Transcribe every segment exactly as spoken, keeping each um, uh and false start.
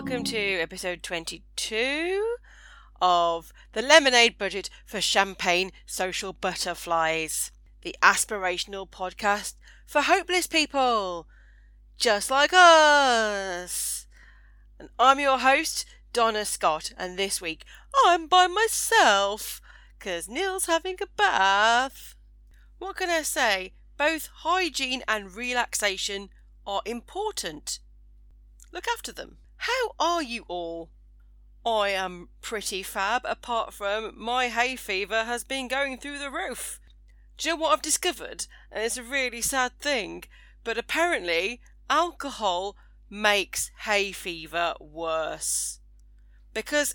welcome to episode twenty-two of the Lemonade Budget for Champagne Social Butterflies, the aspirational podcast for hopeless people, just like us. And I'm your host, Donna Scott, and this week I'm by myself, because Neil's having a bath. What can I say? Both hygiene and relaxation are important. Look after them. How are you all? I am pretty fab, apart from my hay fever has been going through the roof. Do you know what I've discovered? And it's a really sad thing, but apparently alcohol makes hay fever worse, because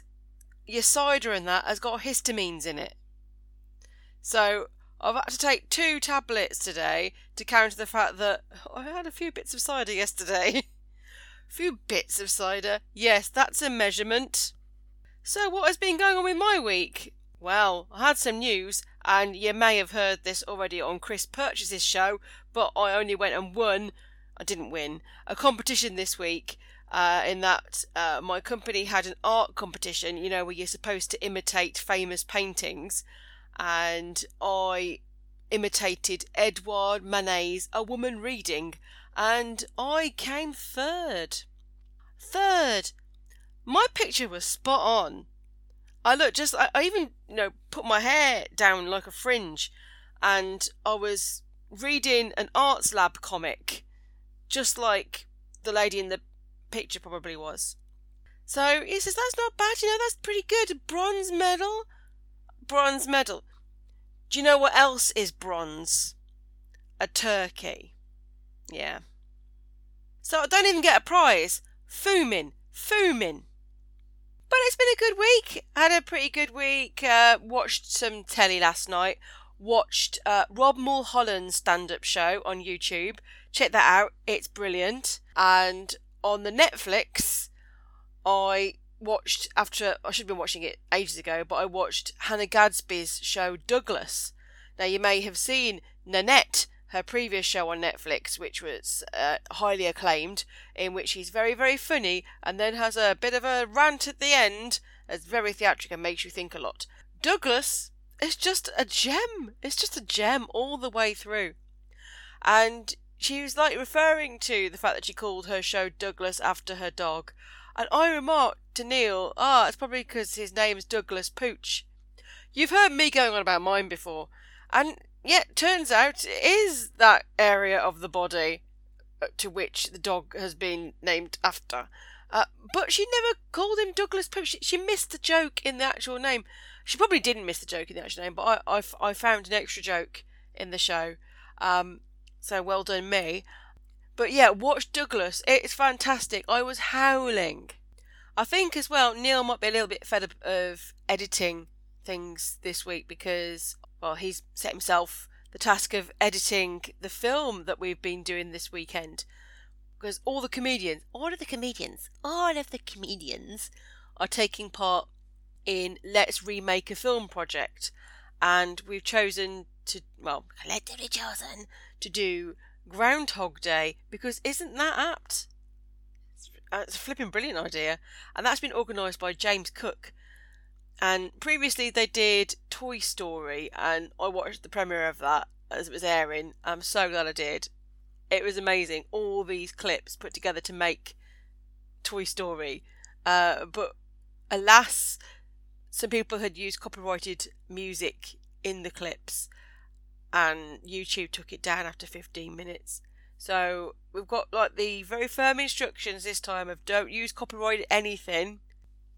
your cider and that has got histamines in it. So I've had to take two tablets today to counter the fact that oh, I had a few bits of cider yesterday. Few bits of cider. Yes, that's a measurement. So what has been going on with my week? Well, I had some news, and you may have heard this already on Chris Purchase's show, but I only went and won, I didn't win, a competition this week uh, in that uh, my company had an art competition, you know, where you're supposed to imitate famous paintings. And I imitated Edouard Manet's A Woman Reading, and I came third. Third! My picture was spot on. I looked just, I, I even, you know, put my hair down like a fringe, and I was reading an arts lab comic, just like the lady in the picture probably was. So he says, that's not bad, you know, that's pretty good. Bronze medal. Bronze medal. Do you know what else is bronze? A turkey. Yeah. So I don't even get a prize. Foomin. Foomin. But it's been a good week. I had a pretty good week. Uh, watched some telly last night. Watched uh, Rob Mulholland's stand-up show on YouTube. Check that out. It's brilliant. And on the Netflix, I... watched after I should have been watching it ages ago, but I watched Hannah Gadsby's show Douglas. Now you may have seen Nanette, her previous show on Netflix, which was uh, highly acclaimed, in which she's very very funny and then has a bit of a rant at the end. It's very theatrical and makes you think a lot. Douglas is just a gem. It's just a gem all the way through. And she was like referring to the fact that she called her show Douglas after her dog. And I remarked to Neil, ah, it's probably because his name's Douglas Pooch. You've heard me going on about mine before. And yet, turns out, it is that area of the body to which the dog has been named after. Uh, but she never called him Douglas Pooch. She, she missed the joke in the actual name. She probably didn't miss the joke in the actual name, but I, I, I found an extra joke in the show. Um, so well done me. But yeah, watch Douglas. It's fantastic. I was howling. I think as well, Neil might be a little bit fed up of editing things this week because, well, he's set himself the task of editing the film that we've been doing this weekend. Because all the comedians, all of the comedians, all of the comedians are taking part in Let's Remake a Film project. And we've chosen to, well, collectively chosen to do Groundhog Day, because isn't that apt? It's a flipping brilliant idea, and that's been organised by James Cook. And previously they did Toy Story, and I watched the premiere of that as it was airing. I'm so glad I did. It was amazing, all these clips put together to make Toy Story, uh, but alas, some people had used copyrighted music in the clips, and YouTube took it down after fifteen minutes. So we've got like the very firm instructions this time of don't use copyrighted anything.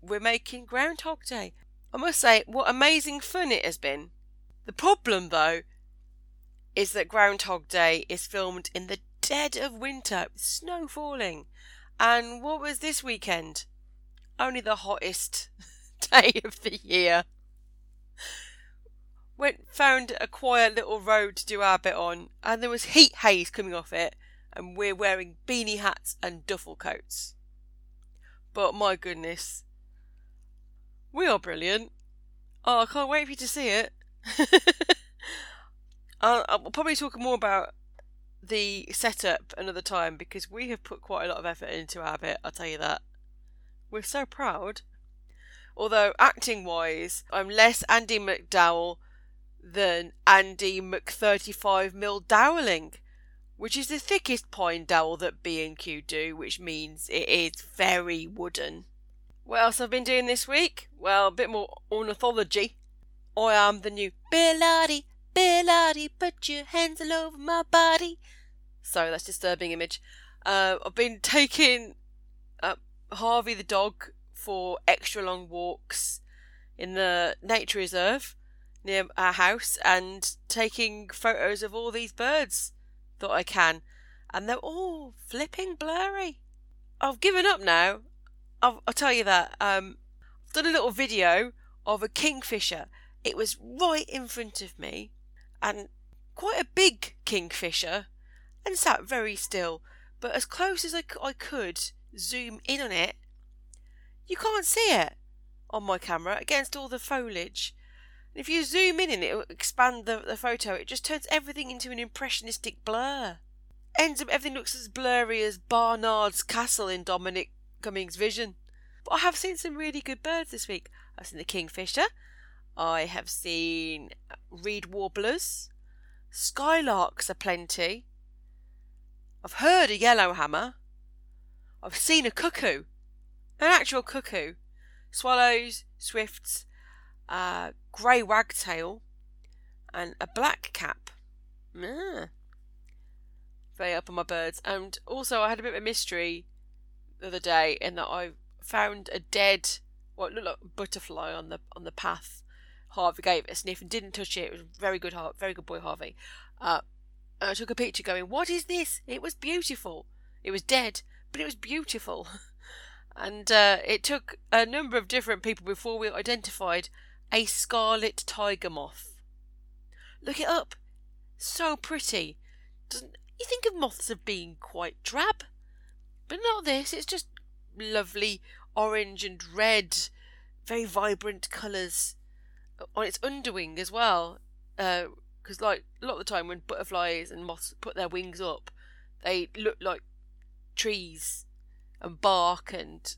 We're making Groundhog Day. I must say, what amazing fun it has been. The problem though is that Groundhog Day is filmed in the dead of winter, snow falling. And what was this weekend? Only the hottest day of the year. Went found a quiet little road to do our bit on, and there was heat haze coming off it, and we're wearing beanie hats and duffel coats. But my goodness, we are brilliant. Oh, I can't wait for you to see it. I'll, I'll probably talk more about the setup another time, because we have put quite a lot of effort into our bit, I'll tell you that. We're so proud. Although, acting-wise, I'm less Andy McDowell than Andy Mc thirty-five mil Dowling, which is the thickest pine dowel that B and Q do, which means it is very wooden. What else I've been doing this week? Well, a bit more ornithology. I am the new Bilardi, Bilardi, put your hands all over my body. Sorry, that's a disturbing image. Uh, I've been taking uh, Harvey the dog for extra long walks in the nature reserve near our house and taking photos of all these birds that I can, and they're all flipping blurry. I've given up now. I'll, I'll tell you that. Um, I've done a little video of a kingfisher. It was right in front of me, and quite a big kingfisher, and sat very still. But as close as I, I could zoom in on it, you can't see it on my camera against all the foliage. If you zoom in and it'll expand the, the photo, it just turns everything into an impressionistic blur. Ends up everything looks as blurry as Barnard's Castle in Dominic Cummings' vision. But I have seen some really good birds this week. I've seen the kingfisher. I have seen reed warblers. Skylarks are plenty. I've heard a yellowhammer. I've seen a cuckoo. An actual cuckoo. Swallows, swifts, uh... grey wagtail and a black cap. Ah. Very up on my birds. And also I had a bit of a mystery the other day in that I found a dead, what looked like a butterfly on the on the path. Harvey gave it a sniff and didn't touch it. It was very good, very good boy Harvey. Uh, and I took a picture going, what is this? It was beautiful. It was dead, but it was beautiful. and uh, it took a number of different people before we identified a scarlet tiger moth. Look it up. So pretty. Doesn't you think of moths as being quite drab? But not this. It's just lovely orange and red, very vibrant colours on its underwing as well. Because uh, like a lot of the time when butterflies and moths put their wings up, they look like trees and bark and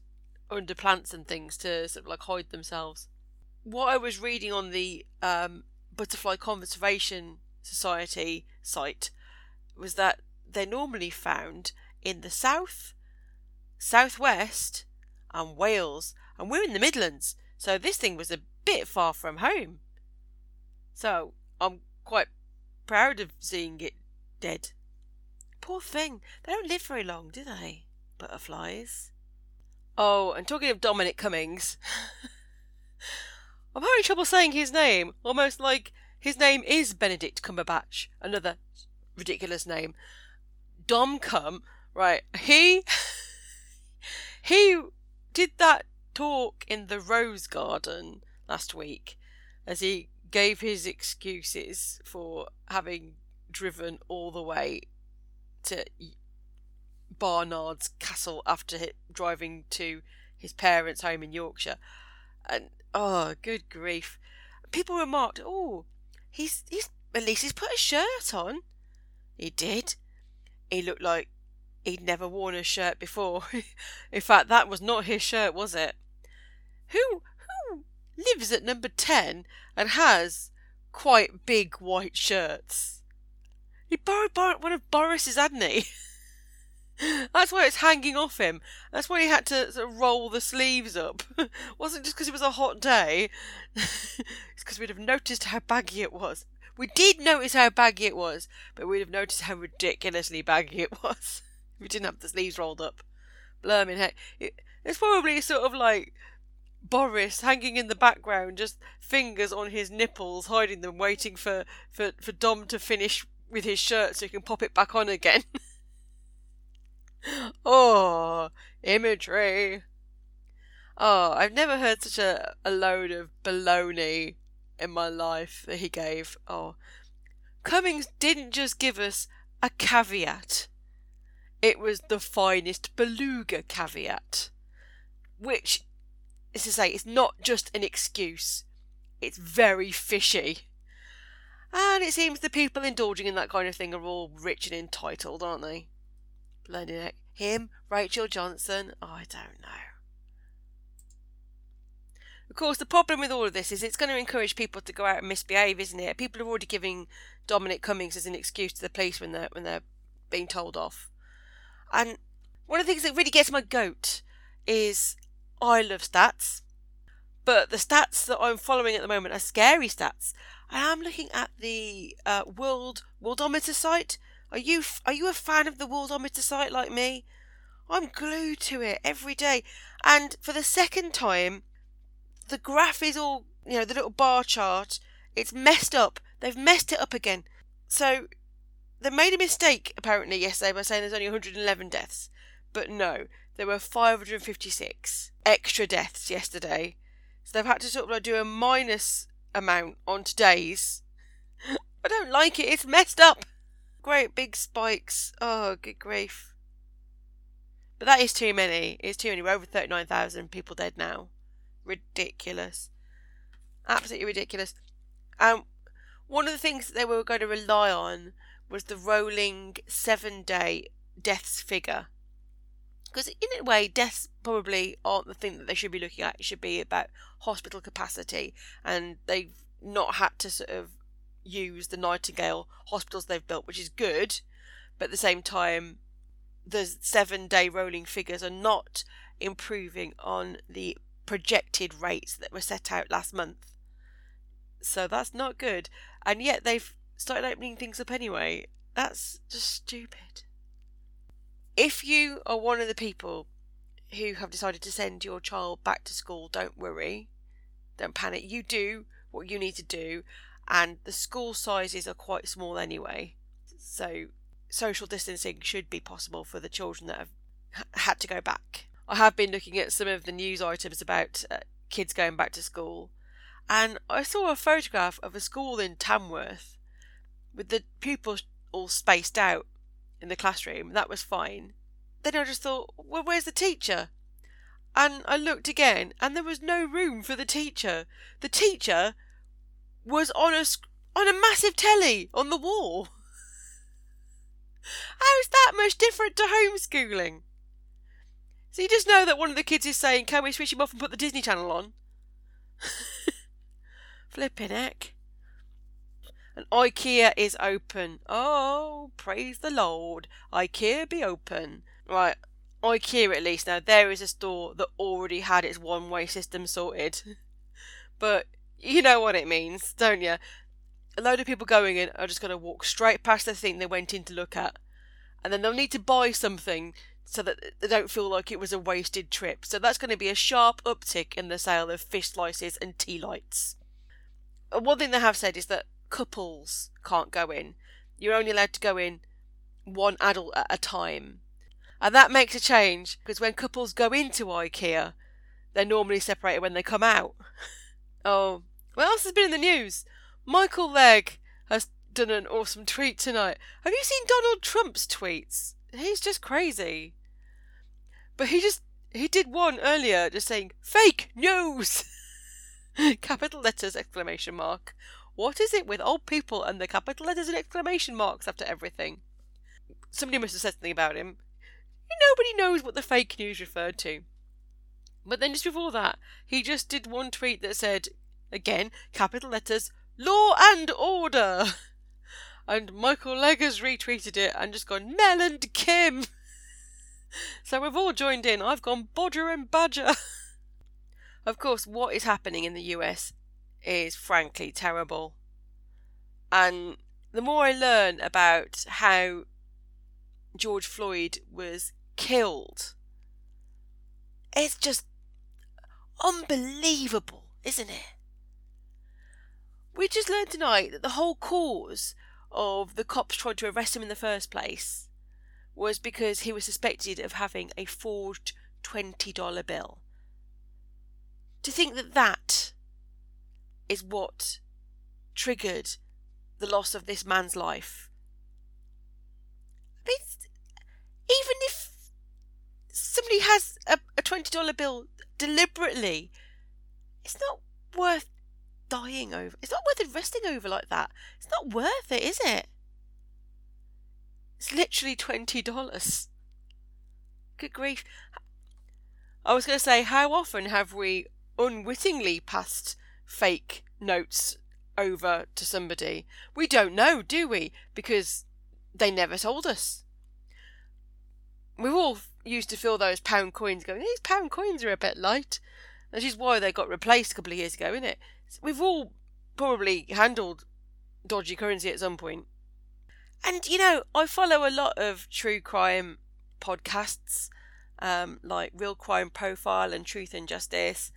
under plants and things to sort of like hide themselves. What I was reading on the um, Butterfly Conservation Society site was that they're normally found in the south, southwest, and Wales, and we're in the Midlands, so this thing was a bit far from home. So I'm quite proud of seeing it dead. Poor thing, they don't live very long, do they? Butterflies. Oh, and talking of Dominic Cummings. I'm having trouble saying his name, almost like his name is Benedict Cumberbatch, another ridiculous name. Dom Cum, right, he, he did that talk in the Rose Garden last week as he gave his excuses for having driven all the way to Barnard's Castle after driving to his parents' home in Yorkshire. And oh, good grief. People remarked, oh, he's, he's at least he's put a shirt on. He did. He looked like he'd never worn a shirt before. In fact, that was not his shirt, was it? Who, who lives at number ten and has quite big white shirts? He borrowed Bar- one of Boris's, hadn't he? That's why it's hanging off him. That's why he had to sort of roll the sleeves up. It wasn't just because it was a hot day. It's because we'd have noticed how baggy it was. We did notice how baggy it was, but we'd have noticed how ridiculously baggy it was. We didn't have the sleeves rolled up. Blimey heck. It's probably sort of like Boris hanging in the background, just fingers on his nipples, hiding them, waiting for, for, for Dom to finish with his shirt so he can pop it back on again. Oh, imagery. Oh, I've never heard such a, a load of baloney in my life that he gave. Oh, Cummings didn't just give us a caveat. It was the finest beluga caveat, which is to say it's not just an excuse. It's very fishy. And it seems the people indulging in that kind of thing are all rich and entitled, aren't they? Him, Rachel Johnson, oh, I don't know. Of course, the problem with all of this is it's going to encourage people to go out and misbehave, isn't it? People are already giving Dominic Cummings as an excuse to the police when they're, when they're being told off. And one of the things that really gets my goat is I love stats, but the stats that I'm following at the moment are scary stats. I am looking at the uh, world worldometer site. Are you are you a fan of the worldometer site like me? I'm glued to it every day. And for the second time, the graph is all, you know, the little bar chart, it's messed up. They've messed it up again. So they made a mistake, apparently, yesterday by saying there's only one hundred eleven deaths. But no, there were five hundred fifty-six extra deaths yesterday. So they've had to sort of like do a minus amount on today's. I don't like it. It's messed up. Great big spikes. Oh, good grief. But that is too many. It's too many. We're over thirty-nine thousand people dead now. Ridiculous. Absolutely ridiculous. Um, one of the things that they were going to rely on was the rolling seven-day deaths figure. Because in a way, deaths probably aren't the thing that they should be looking at. It should be about hospital capacity. And they've not had to sort of use the Nightingale hospitals they've built, which is good. But at the same time, the seven-day rolling figures are not improving on the projected rates that were set out last month. So that's not good. And yet they've started opening things up anyway. That's just stupid. If you are one of the people who have decided to send your child back to school, don't worry. Don't panic. You do what you need to do. And the school sizes are quite small anyway. So social distancing should be possible for the children that have had to go back. I have been looking at some of the news items about uh, kids going back to school, and I saw a photograph of a school in Tamworth with the pupils all spaced out in the classroom. That was fine. Then I just thought, well, where's the teacher? And I looked again, and there was no room for the teacher. The teacher was on a on a massive telly on the wall. How's that much different to homeschooling? So you just know that one of the kids is saying, can we switch him off and put the Disney Channel on? Flippin' heck. And IKEA is open. Oh, praise the Lord. IKEA be open. Right, IKEA at least. Now, there is a store that already had its one-way system sorted. But you know what it means, don't you? A load of people going in are just going to walk straight past the thing they went in to look at. And then they'll need to buy something so that they don't feel like it was a wasted trip. So that's going to be a sharp uptick in the sale of fish slices and tea lights. And one thing they have said is that couples can't go in. You're only allowed to go in one adult at a time. And that makes a change, because when couples go into IKEA, they're normally separated when they come out. Oh, what else has been in the news? Michael Legg has done an awesome tweet tonight. Have you seen Donald Trump's tweets? He's just crazy. But he just, he did one earlier just saying, fake news! Capital letters, exclamation mark. What is it with old people and the capital letters and exclamation marks after everything? Somebody must have said something about him. Nobody knows what the fake news referred to. But then just before that, he just did one tweet that said, again, capital letters, law and order. And Michael Legg has retweeted it and just gone, Mel and Kim. So we've all joined in. I've gone, bodger and badger. Of course, what is happening in the U S is frankly terrible. And the more I learn about how George Floyd was killed, it's just unbelievable, isn't it? We just learned tonight that the whole cause of the cops trying to arrest him in the first place was because he was suspected of having a forged twenty dollar bill. To think that that is what triggered the loss of this man's life. I mean, even if somebody has a, a twenty dollar bill deliberately, it's not worth dying over. It's not worth resting over like that. It's not worth it, is it? It's literally twenty dollars. Good grief. I was going to say, how often have we unwittingly passed fake notes over to somebody. We don't know, do we? Because they never told us. We've all used to feel those pound coins going, these pound coins are a bit light. Which is why they got replaced a couple of years ago, isn't it? We've all probably handled dodgy currency at some point. And, you know, I follow a lot of true crime podcasts, um, like Real Crime Profile and Truth and Justice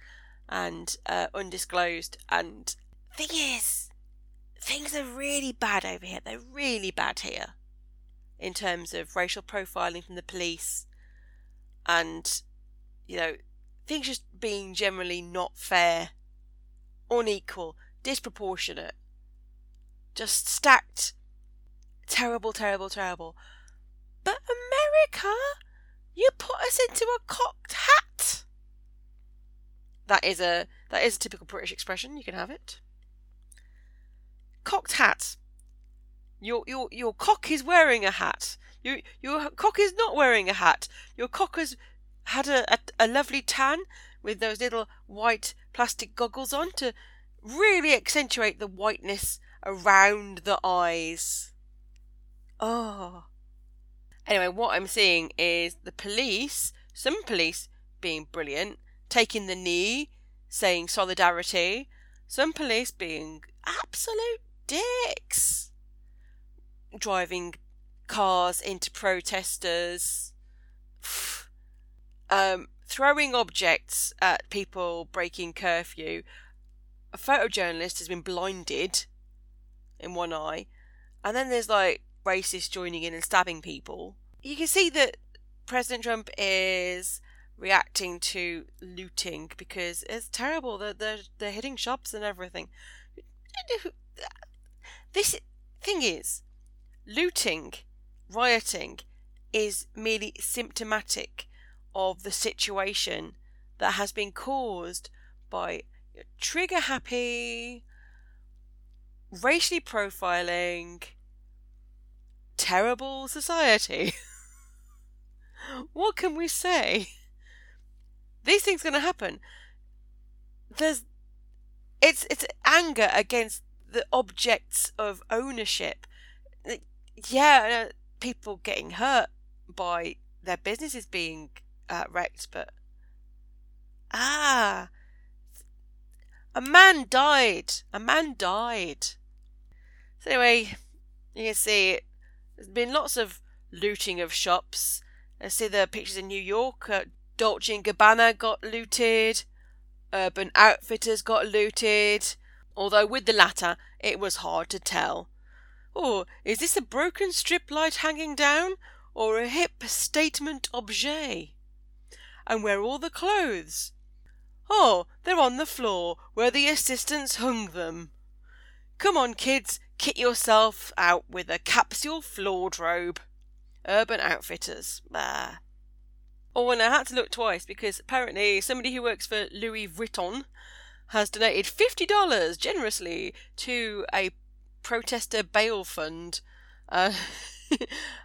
and uh, Undisclosed. And thing is, things are really bad over here. They're really bad here in terms of racial profiling from the police and, you know, things just being generally not fair, unequal, disproportionate, just stacked. Terrible, terrible, terrible. But America, you put us into a cocked hat. That is a that is a typical British expression. You can have it. Cocked hat. Your your your cock is wearing a hat. Your your cock is not wearing a hat. Your cock has had a, a, a lovely tan with those little white plastic goggles on to really accentuate the whiteness around the eyes. Oh. Anyway, what I'm seeing is the police, some police being brilliant, taking the knee, saying solidarity, some police being absolute dicks, driving cars into protesters, Um, throwing objects at people, breaking curfew. A photojournalist has been blinded in one eye. And then there's like racists joining in and stabbing people. You can see that President Trump is reacting to looting because it's terrible. They're, they're, they're hitting shops and everything. This thing is, looting, rioting is merely symptomatic of the situation that has been caused by trigger happy, racially profiling, terrible society. What can we say? These things are going to happen. There's, it's it's anger against the objects of ownership. Yeah, people getting hurt by their businesses being Uh, wrecked, but ah, a man died. A man died. So anyway, you can see it. There's been lots of looting of shops. I see the pictures in New York. Uh, Dolce and Gabbana got looted. Urban Outfitters got looted. Although with the latter, it was hard to tell. Oh, is this a broken strip light hanging down, or a hip statement objet? And where are all the clothes? Oh, they're on the floor, where the assistants hung them. Come on, kids, kit yourself out with a capsule floor robe. Urban Outfitters. Bah. Oh, and I had to look twice, because apparently somebody who works for Louis Vuitton has donated fifty dollars generously to a protester bail fund. Uh,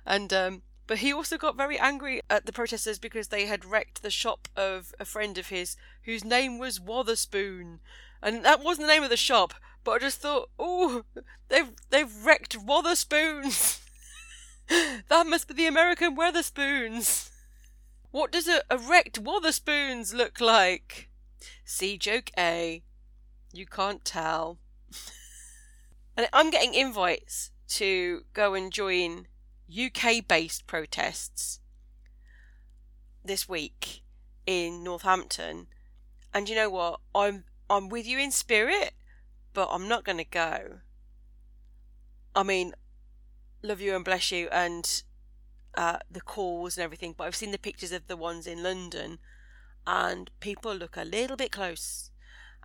and, um... But he also got very angry at the protesters because they had wrecked the shop of a friend of his whose name was Wotherspoon. And that wasn't the name of the shop, but I just thought, oh, they've, they've wrecked Wotherspoons. That must be the American Wotherspoons. What does a, a wrecked Wotherspoons look like? See joke A. You can't tell. And I'm getting invites to go and join U K-based protests this week in Northampton, and you know what? I'm I'm with you in spirit, but I'm not going to go. I mean, love you and bless you, and uh, the cause and everything. But I've seen the pictures of the ones in London, and people look a little bit close.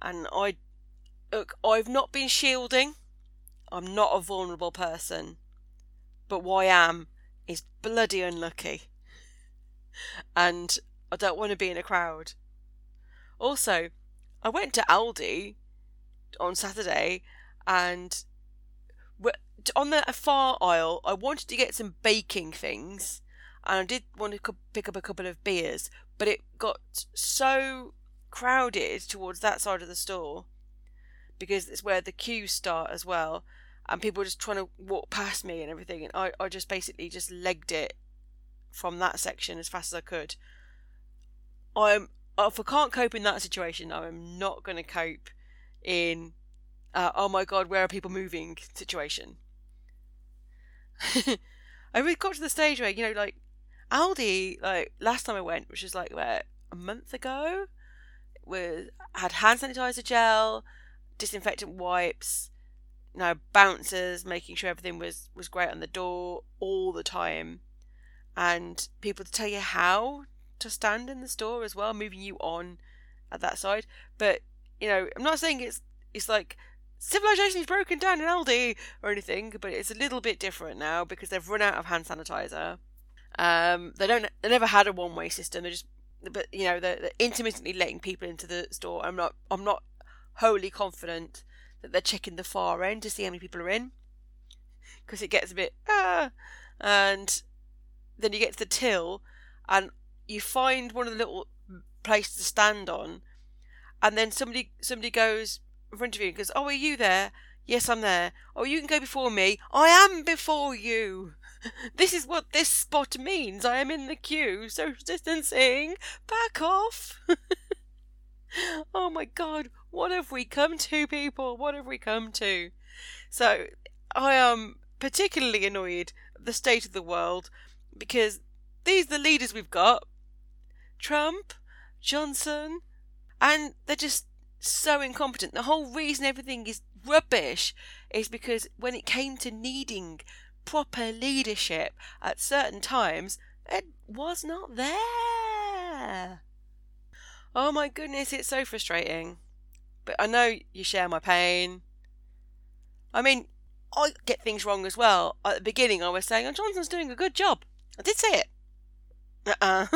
And I look, I've not been shielding. I'm not a vulnerable person. But what I am is bloody unlucky. And I don't want to be in a crowd. Also, I went to Aldi on Saturday, and on the far aisle, I wanted to get some baking things, and I did want to pick up a couple of beers, but it got so crowded towards that side of the store because it's where the queues start as well, and people are just trying to walk past me and everything, and I, I just basically just legged it from that section as fast as I could. I'm if I can't cope in that situation, I am not going to cope in uh, oh my god, where are people moving situation. I really got to the stage where, you know, like Aldi, like last time I went, which was like where a month ago, was had hand sanitizer gel, disinfectant wipes, you know, bouncers making sure everything was was great on the door all the time, and people to tell you how to stand in the store as well, moving you on at that side. But you know, I'm not saying it's it's like civilization is broken down in Aldi or anything, but it's a little bit different now because they've run out of hand sanitizer. Um, they don't. They never had a one-way system. They just, but you know, they're, they're intermittently letting people into the store. I'm not. I'm not wholly confident that they're checking the far end to see how many people are in, because it gets a bit ah. And then you get to the till, and you find one of the little places to stand on, and then somebody somebody goes in front of you and goes, "Oh, are you there? Yes, I'm there. Oh, you can go before me. I am before you." This is what this spot means. I am in the queue. Social distancing. Back off. Oh my god. What have we come to, people? What have we come to? So I am particularly annoyed at the state of the world because these are the leaders we've got. Trump, Johnson, and they're just so incompetent. The whole reason everything is rubbish is because when it came to needing proper leadership at certain times, it was not there. Oh my goodness, it's so frustrating. But I know you share my pain. I mean, I get things wrong as well. At the beginning, I was saying, oh, Johnson's doing a good job. I did say it. Uh-uh.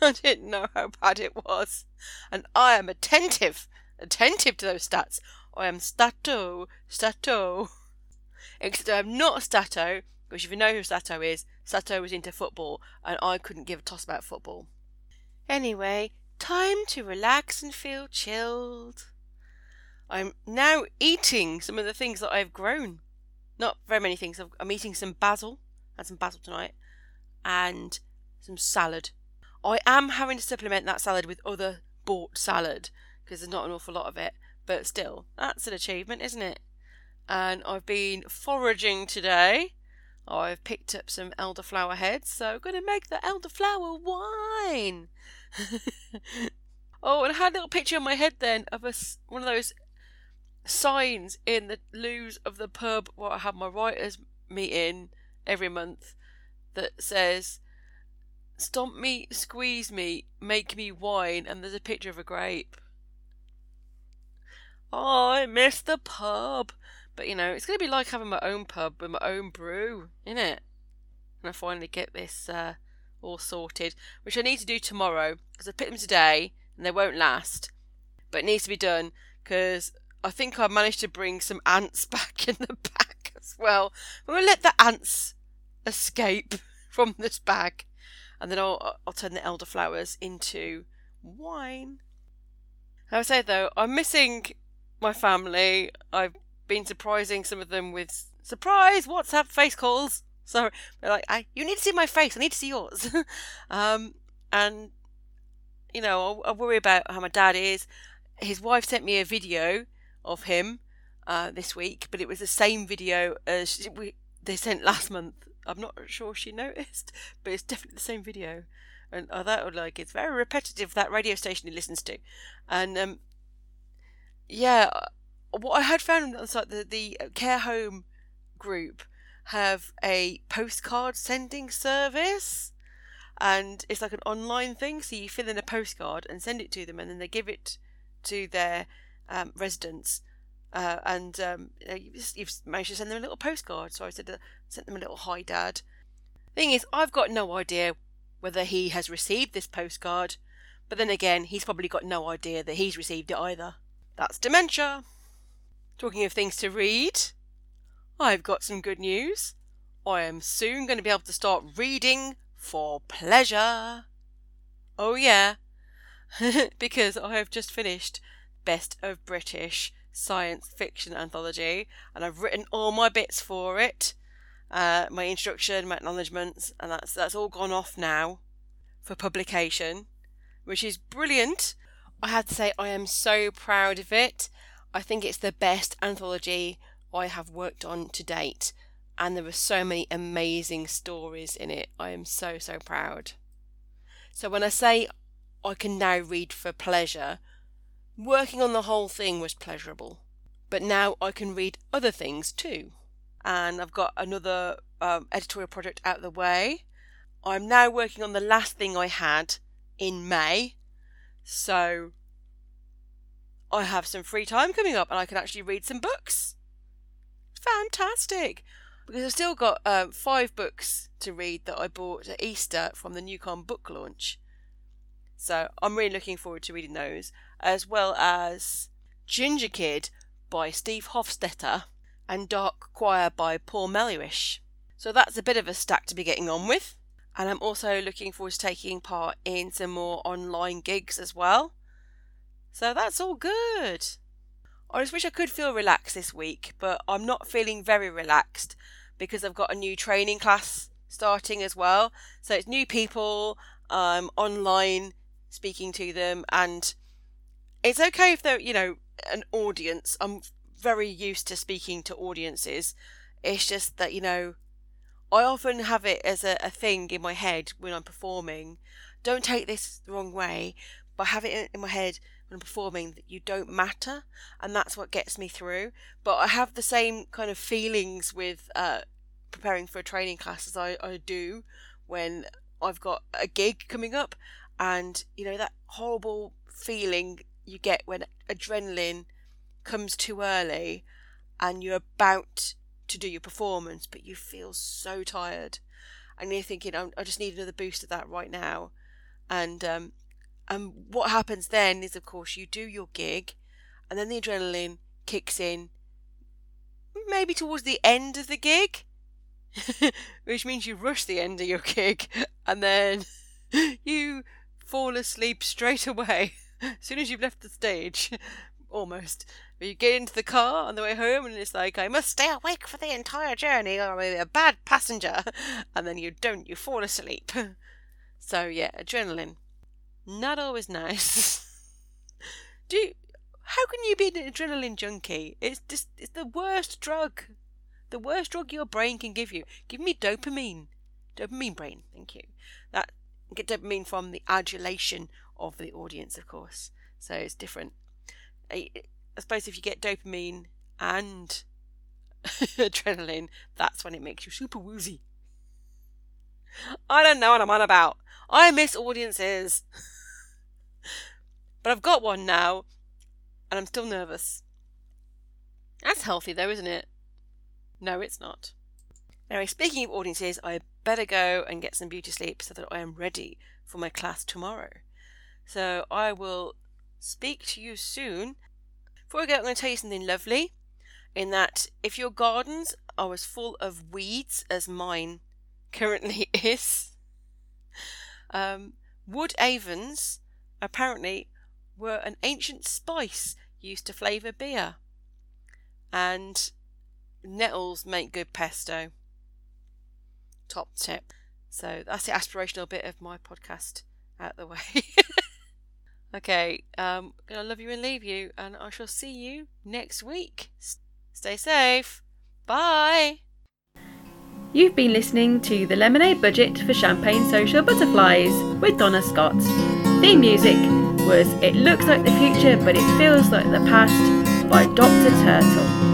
I didn't know how bad it was. And I am attentive, attentive to those stats. I am Stato, Stato. Except I'm not Stato, because if you know who Stato is, Stato was into football, and I couldn't give a toss about football. Anyway, time to relax and feel chilled. I'm now eating some of the things that I've grown. Not very many things. I'm eating some basil. I had some basil tonight. And some salad. I am having to supplement that salad with other bought salad, because there's not an awful lot of it. But still, that's an achievement, isn't it? And I've been foraging today. I've picked up some elderflower heads, so I'm going to make the elderflower wine. Oh, and I had a little picture in my head then of a, one of those signs in the loos of the pub where I have my writers meeting every month that says, "Stomp me, squeeze me, make me wine," and there's a picture of a grape. Oh, I miss the pub. But, you know, it's going to be like having my own pub with my own brew, isn't it? And I finally get this uh, all sorted, which I need to do tomorrow, because I picked them today, and they won't last. But it needs to be done, because I think I managed to bring some ants back in the bag as well. I'm going to let the ants escape from this bag, and then I'll, I'll turn the elderflowers into wine. I would say, though, I'm missing my family. I've been surprising some of them with surprise WhatsApp face calls. So they're like, I you need to see my face, I need to see yours. um and you know, I worry about how my dad is. His wife sent me a video of him uh this week, but it was the same video as she, we, they sent last month. I'm not sure she noticed, but it's definitely the same video. And I thought, like, it's very repetitive, that radio station he listens to. And um yeah what I had found on the site, the, the care home group have a postcard sending service, and it's like an online thing, so you fill in a postcard and send it to them, and then they give it to their um, residents, uh, and um, you've managed to send them a little postcard. So I said, uh, sent them a little "Hi, Dad." Thing is, I've got no idea whether he has received this postcard, but then again, he's probably got no idea that he's received it either. That's dementia. Talking of things to read, I've got some good news. I am soon going to be able to start reading for pleasure. Oh yeah. because I have just finished Best of British Science Fiction Anthology, and I've written all my bits for it, uh, my introduction, my acknowledgements, and that's that's all gone off now for publication, which is brilliant. I had to say I am so proud of it. I think it's the best anthology I have worked on to date, and there are so many amazing stories in it. I am so, so proud. So when I say I can now read for pleasure, working on the whole thing was pleasurable, but now I can read other things too. And I've got another um, editorial project out of the way. I'm now working on the last thing I had in May, so I have some free time coming up and I can actually read some books. Fantastic! Because I've still got um, five books to read that I bought at Easter from the Newcom book launch. So I'm really looking forward to reading those, as well as Ginger Kid by Steve Hofstetter and Dark Choir by Paul Melhuish. So that's a bit of a stack to be getting on with. And I'm also looking forward to taking part in some more online gigs as well. So that's all good. I just wish I could feel relaxed this week, but I'm not feeling very relaxed because I've got a new training class starting as well. So it's new people, um, online, speaking to them, and it's okay if they're, you know, an audience. I'm very used to speaking to audiences. It's just that, you know, I often have it as a, a thing in my head when I'm performing. Don't take this the wrong way, but I have it in my head when I'm performing that you don't matter, and that's what gets me through. But I have the same kind of feelings with uh, preparing for a training class as I, I do when I've got a gig coming up, and you know that horrible feeling you get when adrenaline comes too early and you're about to do your performance but you feel so tired and you're thinking, I just need another boost of that right now. And um, and what happens then is, of course, you do your gig and then the adrenaline kicks in maybe towards the end of the gig, which means you rush the end of your gig and then you fall asleep straight away as soon as you've left the stage, almost. But you get into the car on the way home and it's like, I must stay awake for the entire journey or I'm a bad passenger. And then you don't, you fall asleep. So yeah, adrenaline. Not always nice. Do you, how can you be an adrenaline junkie? It's just, it's the worst drug. The worst drug your brain can give you. Give me dopamine. Dopamine brain, thank you. That get dopamine from the adulation of the audience, of course. So it's different. I, I suppose if you get dopamine and adrenaline, that's when it makes you super woozy. I don't know what I'm on about. I miss audiences. But I've got one now, and I'm still nervous. That's healthy though, isn't it? No, it's not. Anyway, speaking of audiences, I better go and get some beauty sleep so that I am ready for my class tomorrow. So I will speak to you soon. Before I go, I'm going to tell you something lovely, in that if your gardens are as full of weeds as mine currently is, um, wood avens apparently were an ancient spice used to flavour beer, and nettles make good pesto. Top tip. So that's the aspirational bit of my podcast out of the way. Okay, um, gonna love you and leave you, and I shall see you next week. S- stay safe. Bye. You've been listening to The Lemonade Budget for Champagne Social Butterflies with Donna Scott. Theme music was It Looks Like the Future But It Feels Like the Past by Doctor Turtle.